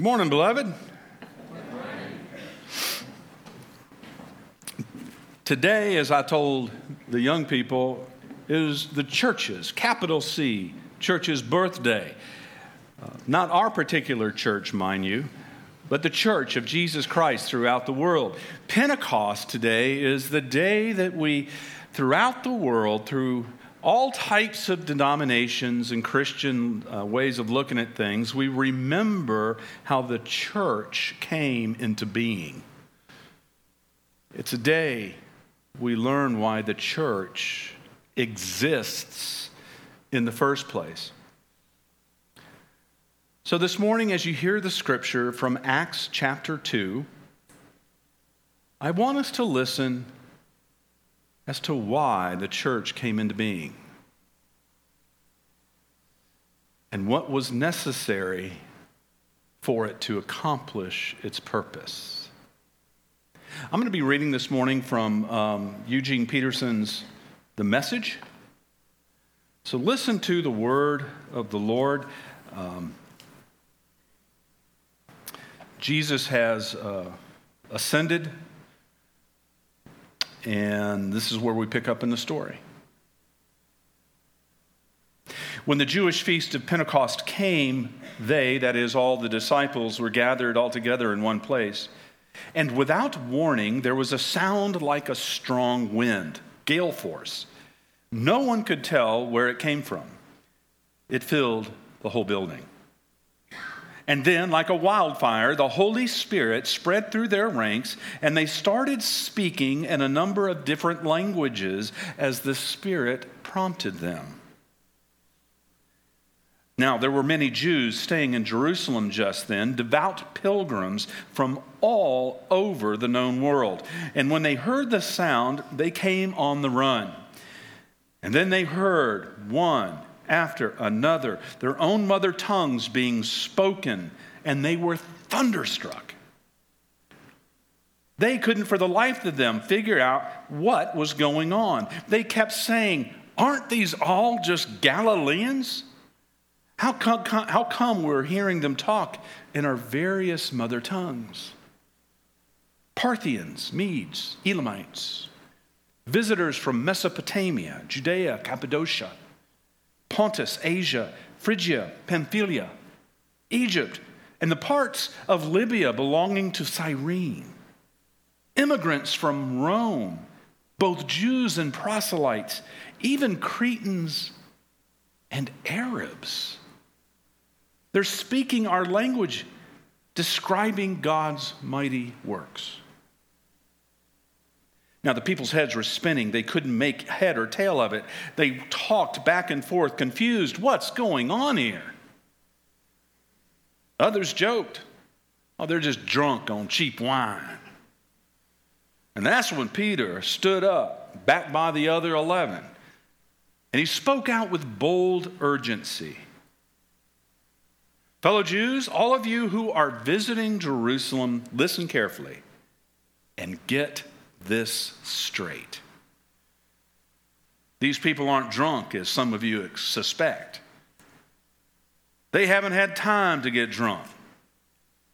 Good morning, beloved. Good morning. Today, as I told the young people, is the church's, capital C, church's birthday. Not our particular church, mind you, but the church of Jesus Christ throughout the world. Pentecost today is the day that we, throughout the world, through all types of denominations and Christian ways of looking at things, we remember how the church came into being. It's a day we learn why the church exists in the first place. So this morning, as you hear the scripture from Acts chapter 2, I want us to listen as to why the church came into being and what was necessary for it to accomplish its purpose. I'm going to be reading this morning from Eugene Peterson's The Message. So listen to the word of the Lord. Jesus has ascended. And this is where we pick up in the story. When the Jewish feast of Pentecost came, they, that is, all the disciples, were gathered all together in one place. And without warning, there was a sound like a strong wind, gale force. No one could tell where it came from. It filled the whole building. And then, like a wildfire, the Holy Spirit spread through their ranks, and they started speaking in a number of different languages as the Spirit prompted them. Now, there were many Jews staying in Jerusalem just then, devout pilgrims from all over the known world. And when they heard the sound, they came on the run. And then they heard one after another, their own mother tongues being spoken, and they were thunderstruck. They couldn't for the life of them figure out what was going on. They kept saying, "Aren't these all just Galileans? How come we're hearing them talk in our various mother tongues? Parthians, Medes, Elamites, visitors from Mesopotamia, Judea, Cappadocia, Pontus, Asia, Phrygia, Pamphylia, Egypt, and the parts of Libya belonging to Cyrene. Immigrants from Rome, both Jews and proselytes, even Cretans and Arabs. They're speaking our language, describing God's mighty works." Now, the people's heads were spinning. They couldn't make head or tail of it. They talked back and forth, confused. What's going on here? Others joked, "Oh, they're just drunk on cheap wine." And that's when Peter stood up, backed by the other 11, and he spoke out with bold urgency. "Fellow Jews, all of you who are visiting Jerusalem, listen carefully and get this straight. These people aren't drunk, as some of you suspect. They haven't had time to get drunk.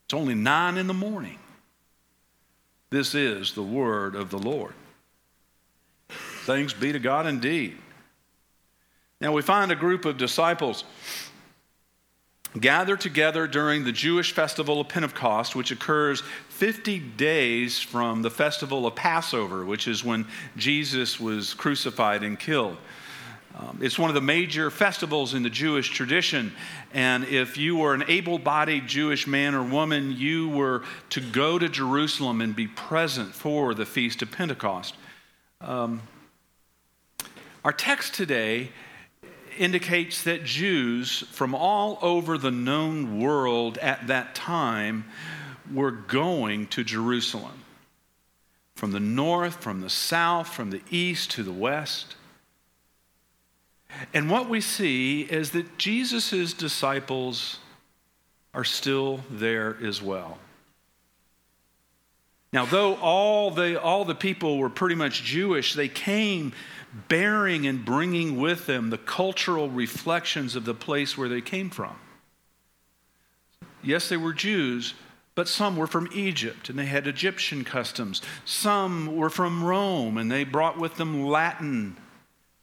It's only 9 a.m. This is the word of the Lord. Thanks be to God indeed." Now we find a group of disciples gathered together during the Jewish festival of Pentecost, which occurs 50 days from the festival of Passover, which is when Jesus was crucified and killed. It's one of the major festivals in the Jewish tradition, and if you were an able-bodied Jewish man or woman, you were to go to Jerusalem and be present for the Feast of Pentecost. Our text today indicates that Jews from all over the known world at that time were going to Jerusalem. From the north, from the south, from the east to the west. And what we see is that Jesus' disciples are still there as well. Now, though all the people were pretty much Jewish, they came bearing and bringing with them the cultural reflections of the place where they came from. Yes, they were Jews, but some were from Egypt, and they had Egyptian customs. Some were from Rome, and they brought with them Latin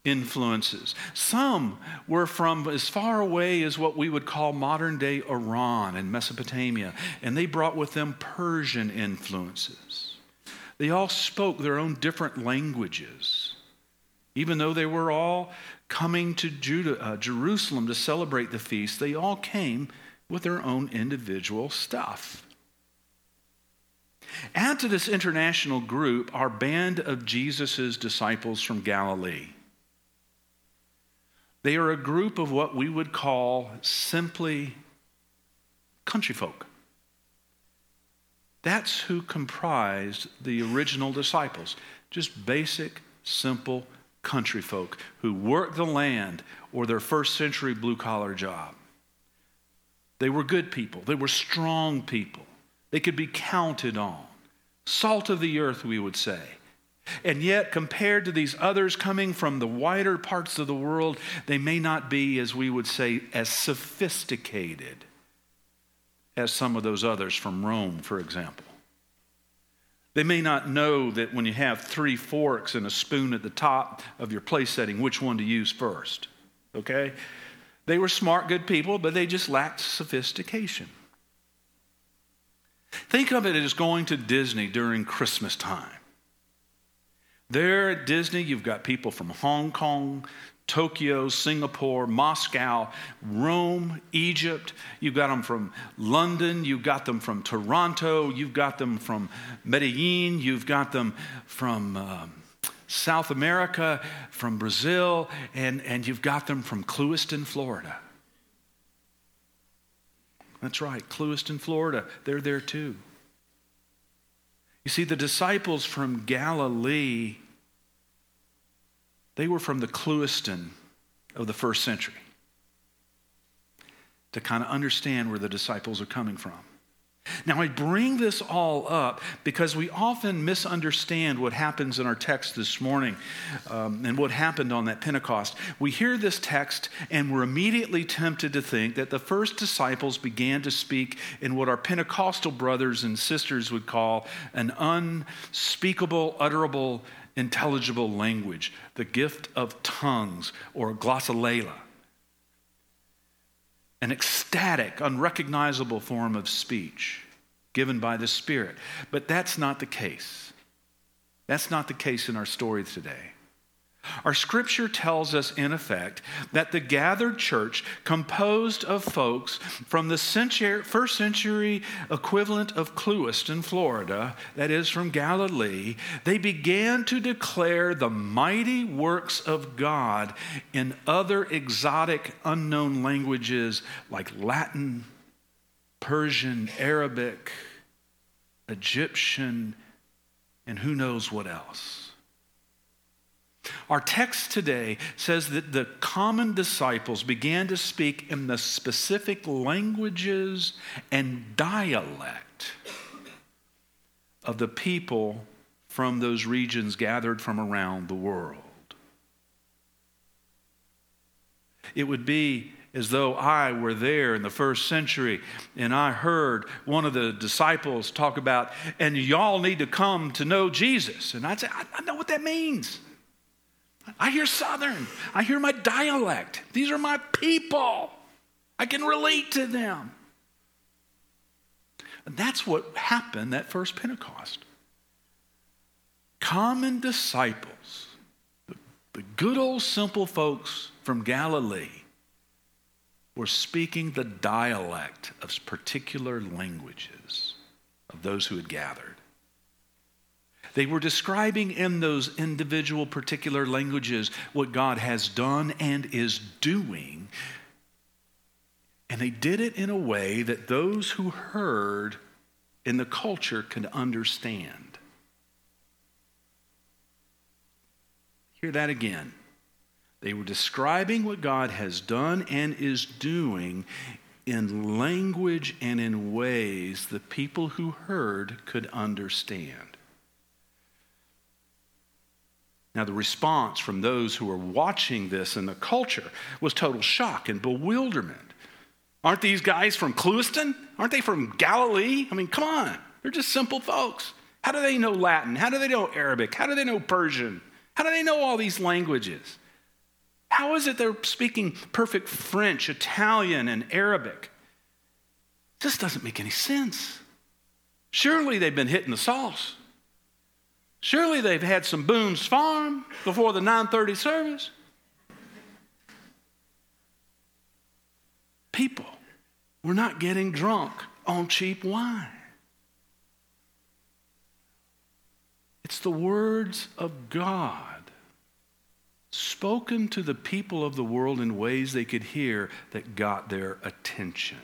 influences. Some were from as far away as what we would call modern-day Iran and Mesopotamia, and they brought with them Persian influences. They all spoke their own different languages, even though they were all coming to Jerusalem to celebrate the feast. They all came with their own individual stuff. Add to this international group our band of Jesus' disciples from Galilee. They are a group of what we would call simply country folk. That's who comprised the original disciples, just basic, simple country folk who worked the land or their first century blue-collar job. They were good people. They were strong people. They could be counted on. Salt of the earth, we would say. And yet, compared to these others coming from the wider parts of the world, they may not be, as we would say, as sophisticated as some of those others from Rome, for example. They may not know that when you have three forks and a spoon at the top of your place setting, which one to use first, okay? They were smart, good people, but they just lacked sophistication. Think of it as going to Disney during Christmas time. There at Disney, you've got people from Hong Kong, Tokyo, Singapore, Moscow, Rome, Egypt. You've got them from London. You've got them from Toronto. You've got them from Medellin. You've got them from South America, from Brazil, and you've got them from Clewiston, Florida. That's right, Clewiston, Florida. They're there too. You see, the disciples from Galilee, they were from the Clewiston of the first century. To kind of understand where the disciples are coming from. Now, I bring this all up because we often misunderstand what happens in our text this morning and what happened on that Pentecost. We hear this text and we're immediately tempted to think that the first disciples began to speak in what our Pentecostal brothers and sisters would call an unspeakable, utterable, intelligible language, the gift of tongues or glossolalia. An ecstatic, unrecognizable form of speech given by the Spirit. But that's not the case. That's not the case in our story today. Our scripture tells us, in effect, that the gathered church, composed of folks from the first century equivalent of Clewiston, Florida, that is from Galilee, they began to declare the mighty works of God in other exotic, unknown languages like Latin, Persian, Arabic, Egyptian, and who knows what else. Our text today says that the common disciples began to speak in the specific languages and dialect of the people from those regions gathered from around the world. It would be as though I were there in the first century and I heard one of the disciples talk about, and y'all need to come to know Jesus. And I'd say, I know what that means. I hear Southern. I hear my dialect. These are my people. I can relate to them. And that's what happened that first Pentecost. Common disciples, the good old simple folks from Galilee, were speaking the dialect of particular languages of those who had gathered. They were describing in those individual particular languages what God has done and is doing. And they did it in a way that those who heard in the culture could understand. Hear that again. They were describing what God has done and is doing in language and in ways the people who heard could understand. Now, the response from those who were watching this in the culture was total shock and bewilderment. Aren't these guys from Clewiston? Aren't they from Galilee? I mean, come on. They're just simple folks. How do they know Latin? How do they know Arabic? How do they know Persian? How do they know all these languages? How is it they're speaking perfect French, Italian, and Arabic? This doesn't make any sense. Surely they've been hitting the sauce. Surely they've had some Boone's Farm before the 9:30 service. People, we're not getting drunk on cheap wine. It's the words of God spoken to the people of the world in ways they could hear that got their attention.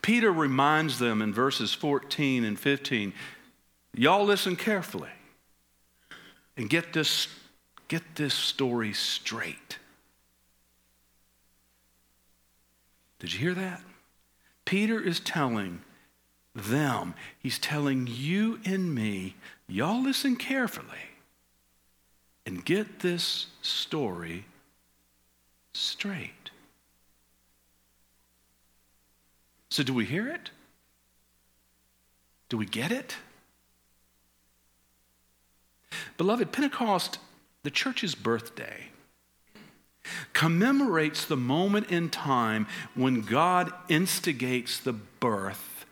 Peter reminds them in verses 14 and 15, y'all listen carefully and get this story straight. Did you hear that? Peter is telling them, he's telling you and me, y'all listen carefully and get this story straight. So do we hear it? Do we get it? Beloved, Pentecost, the church's birthday, commemorates the moment in time when God instigates the birth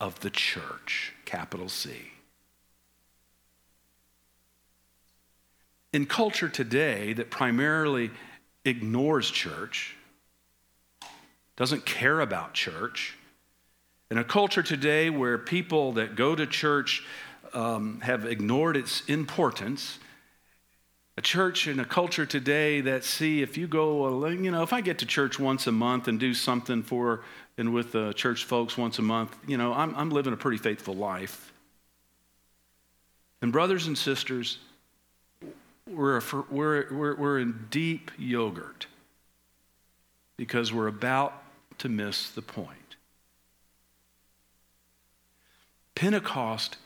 of the church, capital C. In culture today that primarily ignores church, doesn't care about church, in a culture today where people that go to church have ignored its importance, a church in a culture today that see if you go, if I get to church once a month and do something for and with the church folks once a month, I'm living a pretty faithful life. And brothers and sisters, we're in deep yogurt because we're about to miss the point. Pentecost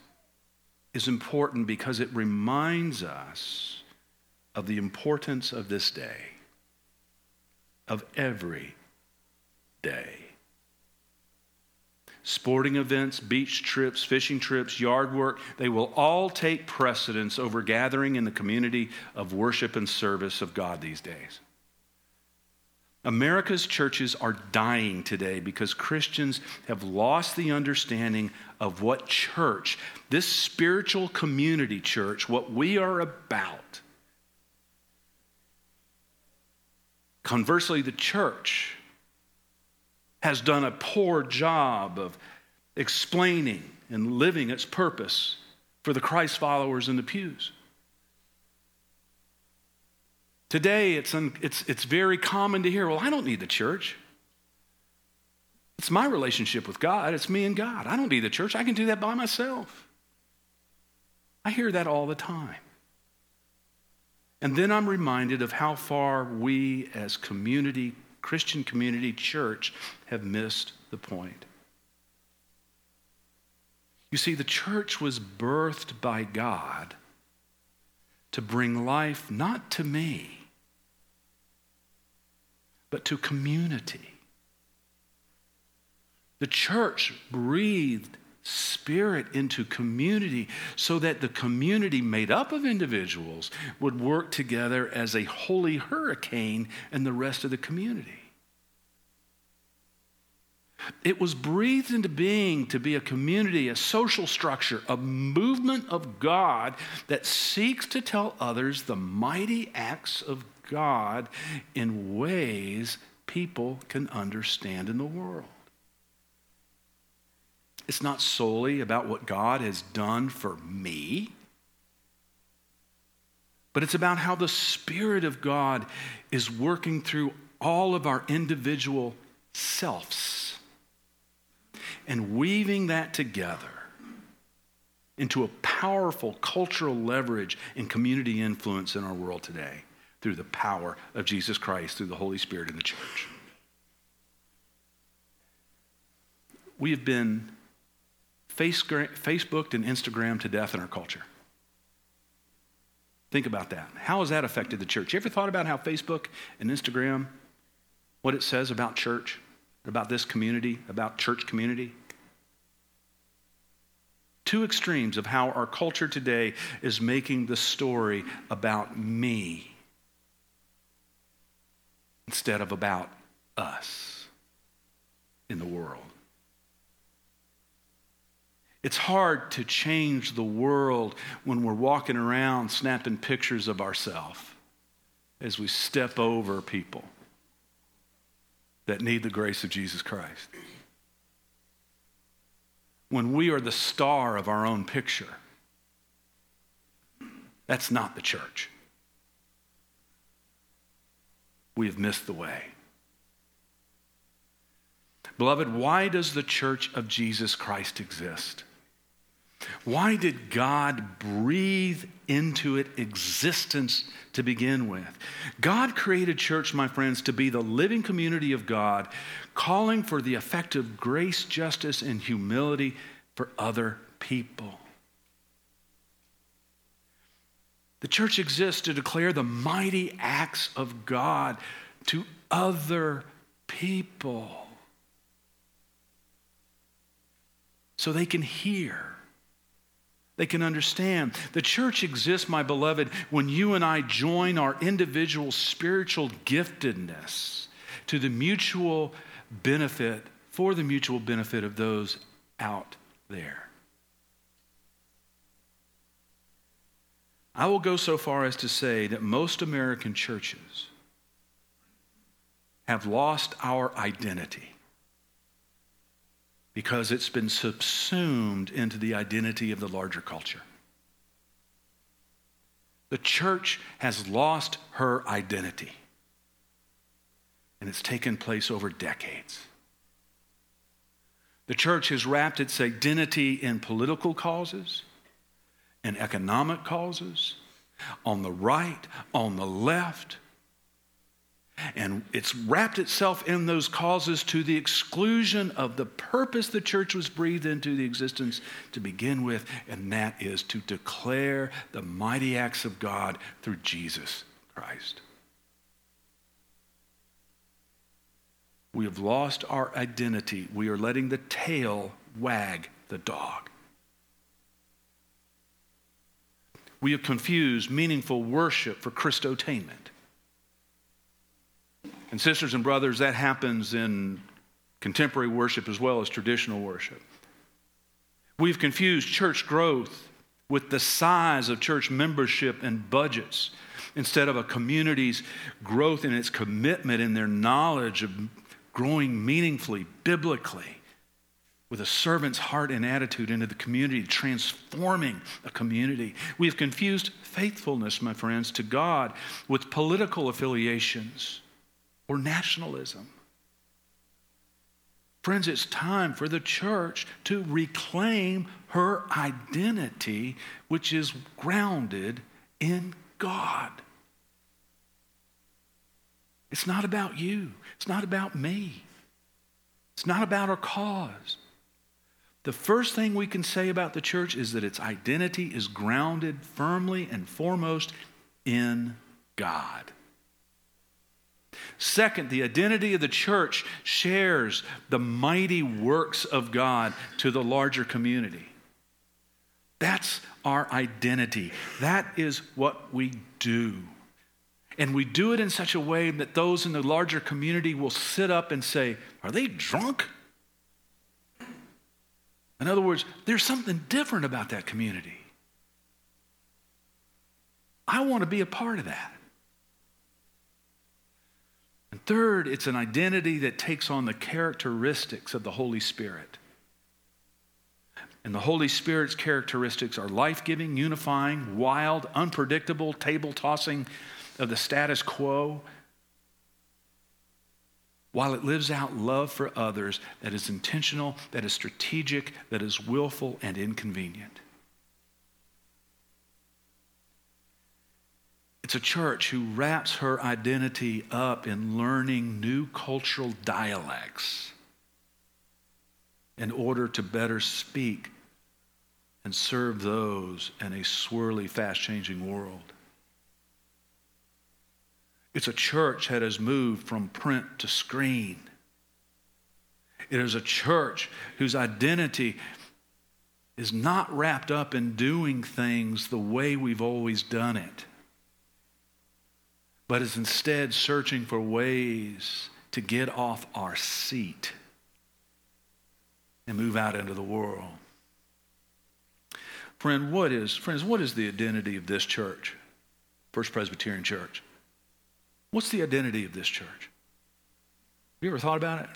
is important because it reminds us of the importance of this day, of every day. Sporting events, beach trips, fishing trips, yard work, they will all take precedence over gathering in the community of worship and service of God these days. America's churches are dying today because Christians have lost the understanding of what church, this spiritual community church, what we are about. Conversely, the church has done a poor job of explaining and living its purpose for the Christ followers in the pews. Today, it's very common to hear, well, I don't need the church. It's my relationship with God. It's me and God. I don't need the church. I can do that by myself. I hear that all the time. And then I'm reminded of how far we as community, Christian community church, have missed the point. You see, the church was birthed by God to bring life not to me, but to community. The church breathed spirit into community so that the community made up of individuals would work together as a holy hurricane in the rest of the community. It was breathed into being to be a community, a social structure, a movement of God that seeks to tell others the mighty acts of God in ways people can understand in the world. It's not solely about what God has done for me, but it's about how the Spirit of God is working through all of our individual selves and weaving that together into a powerful cultural leverage and community influence in our world today through the power of Jesus Christ, through the Holy Spirit in the church. We have been Facebooked and Instagrammed to death in our culture. Think about that. How has that affected the church? You ever thought about how Facebook and Instagram what it says about church, about this community, about church community? Two extremes of how our culture today is making the story about me instead of about us in the world. It's hard to change the world when we're walking around snapping pictures of ourselves as we step over people that need the grace of Jesus Christ. When we are the star of our own picture, that's not the church. We have missed the way. Beloved, why does the church of Jesus Christ exist? Why did God breathe into it existence to begin with? God created church, my friends, to be the living community of God, calling for the effect of grace, justice, and humility for other people. The church exists to declare the mighty acts of God to other people so they can hear. They can understand. The church exists, my beloved, when you and I join our individual spiritual giftedness to the mutual benefit, for the mutual benefit of those out there. I will go so far as to say that most American churches have lost our identity, because it's been subsumed into the identity of the larger culture. The church has lost her identity, and it's taken place over decades. The church has wrapped its identity in political causes, in economic causes, on the right, on the left, and it's wrapped itself in those causes to the exclusion of the purpose the church was breathed into the existence to begin with, and that is to declare the mighty acts of God through Jesus Christ. We have lost our identity. We are letting the tail wag the dog. We have confused meaningful worship for Christotainment. And sisters and brothers, that happens in contemporary worship as well as traditional worship. We've confused church growth with the size of church membership and budgets instead of a community's growth in its commitment and their knowledge of growing meaningfully, biblically, with a servant's heart and attitude into the community, transforming a community. We've confused faithfulness, my friends, to God with political affiliations or nationalism. Friends, it's time for the church to reclaim her identity, which is grounded in God. It's not about you. It's not about me. It's not about our cause. The first thing we can say about the church is that its identity is grounded firmly and foremost in God. Second, the identity of the church shares the mighty works of God to the larger community. That's our identity. That is what we do. And we do it in such a way that those in the larger community will sit up and say, "Are they drunk?" In other words, there's something different about that community. I want to be a part of that. And third, it's an identity that takes on the characteristics of the Holy Spirit. And the Holy Spirit's characteristics are life-giving, unifying, wild, unpredictable, table-tossing of the status quo, while it lives out love for others that is intentional, that is strategic, that is willful and inconvenient. It's a church who wraps her identity up in learning new cultural dialects in order to better speak and serve those in a swirly, fast-changing world. It's a church that has moved from print to screen. It is a church whose identity is not wrapped up in doing things the way we've always done it, but is instead searching for ways to get off our seat and move out into the world. Friends, what is the identity of this church, First Presbyterian Church? What's the identity of this church? Have you ever thought about it?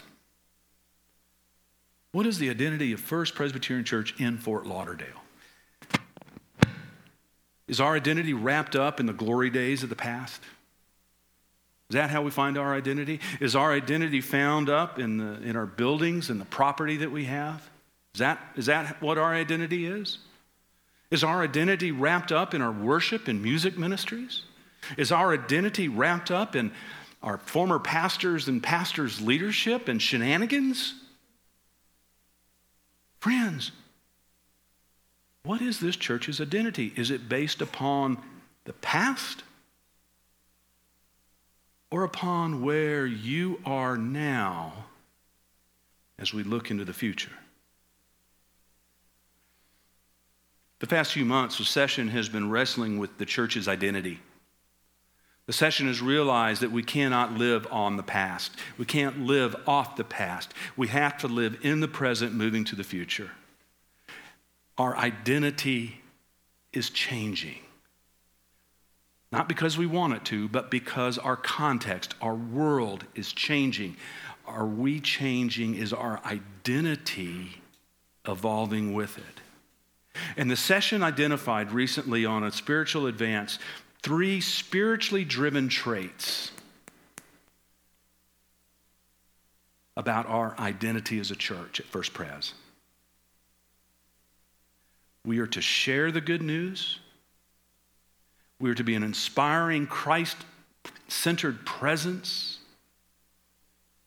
What is the identity of First Presbyterian Church in Fort Lauderdale? Is our identity wrapped up in the glory days of the past? Is that how we find our identity? Is our identity found up in our buildings and the property that we have? Is that what our identity is? Is our identity wrapped up in our worship and music ministries? Is our identity wrapped up in our former pastors and pastors' leadership and shenanigans? Friends, what is this church's identity? Is it based upon the past or upon where you are now as we look into the future? The past few months, the session has been wrestling with the church's identity. The session has realized that we cannot live on the past. We can't live off the past. We have to live in the present, moving to the future. Our identity is changing. Not because we want it to, but because our context, our world is changing. Are we changing? Is our identity evolving with it? And the session identified recently on a spiritual advance 3 spiritually driven traits about our identity as a church at First Pres. We are to share the good news. We are to be an inspiring, Christ-centered presence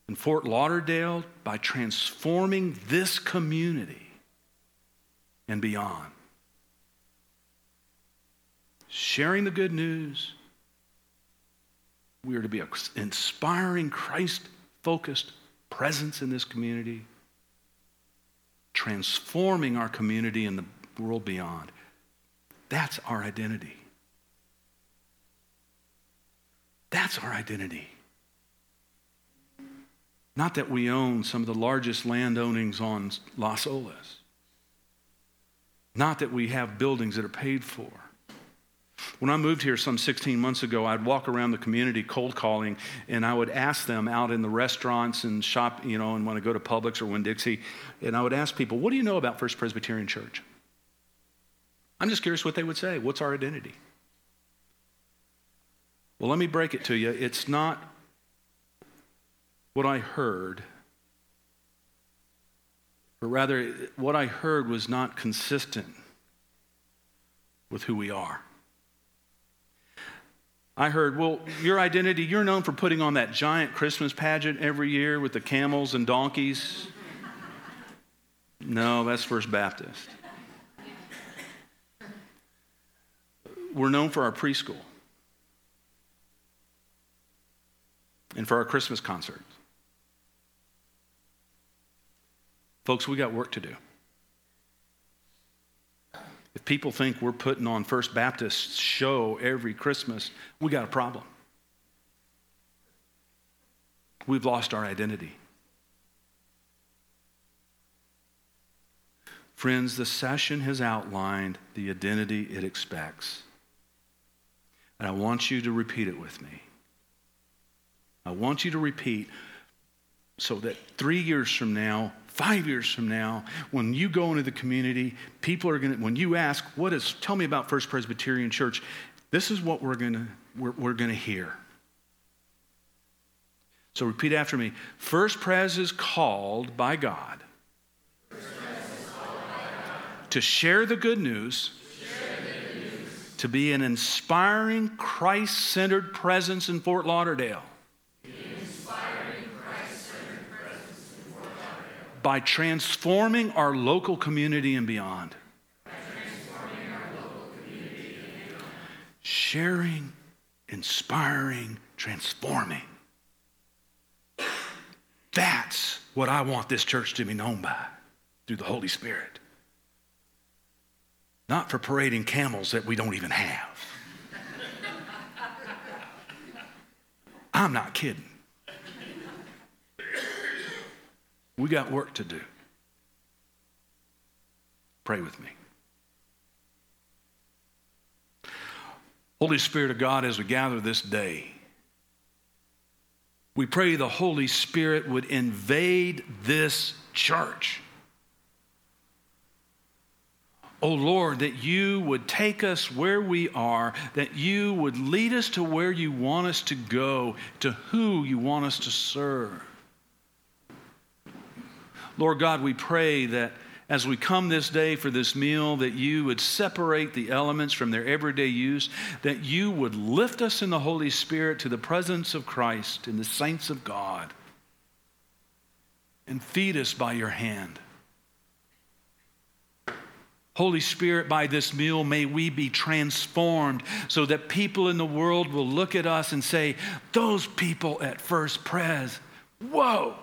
in Fort Lauderdale by transforming this community and beyond. Sharing the good news, we are to be an inspiring, Christ-focused presence in this community, transforming our community and the world beyond. That's our identity. That's our identity. Not that we own some of the largest land ownings on Las Olas. Not that we have buildings that are paid for. When I moved here some 16 months ago, I'd walk around the community cold calling, and I would ask them out in the restaurants and shop, and when I go to Publix or Winn-Dixie, and I would ask people, what do you know about First Presbyterian Church? I'm just curious what they would say. What's our identity? Well, let me break it to you. It's not what I heard, but rather what I heard was not consistent with who we are. I heard, well, your identity, you're known for putting on that giant Christmas pageant every year with the camels and donkeys. No, that's First Baptist. We're known for our preschool and for our Christmas concerts. Folks, we got work to do. If people think we're putting on First Baptist's show every Christmas, we got a problem. We've lost our identity. Friends, the session has outlined the identity it expects. And I want you to repeat it with me. I want you to repeat so that 3 years from now, 5 years from now, when you go into the community, when you ask, tell me about First Presbyterian Church, this is what we're gonna hear. So repeat after me. First Pres is called by God to share the good news, to be an inspiring, Christ-centered presence in Fort Lauderdale. By transforming our local community and beyond. Sharing, inspiring, transforming. That's what I want this church to be known by, through the Holy Spirit. Not for parading camels that we don't even have. I'm not kidding. We got work to do. Pray with me. Holy Spirit of God, as we gather this day, we pray the Holy Spirit would invade this church. Oh Lord, that you would take us where we are, that you would lead us to where you want us to go, to who you want us to serve. Lord God, we pray that as we come this day for this meal, that you would separate the elements from their everyday use, that you would lift us in the Holy Spirit to the presence of Christ and the saints of God, and feed us by your hand. Holy Spirit, by this meal, may we be transformed so that people in the world will look at us and say, those people at First Pres, whoa!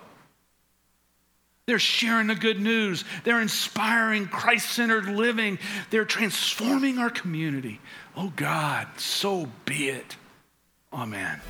They're sharing the good news. They're inspiring Christ-centered living. They're transforming our community. Oh God, so be it. Amen.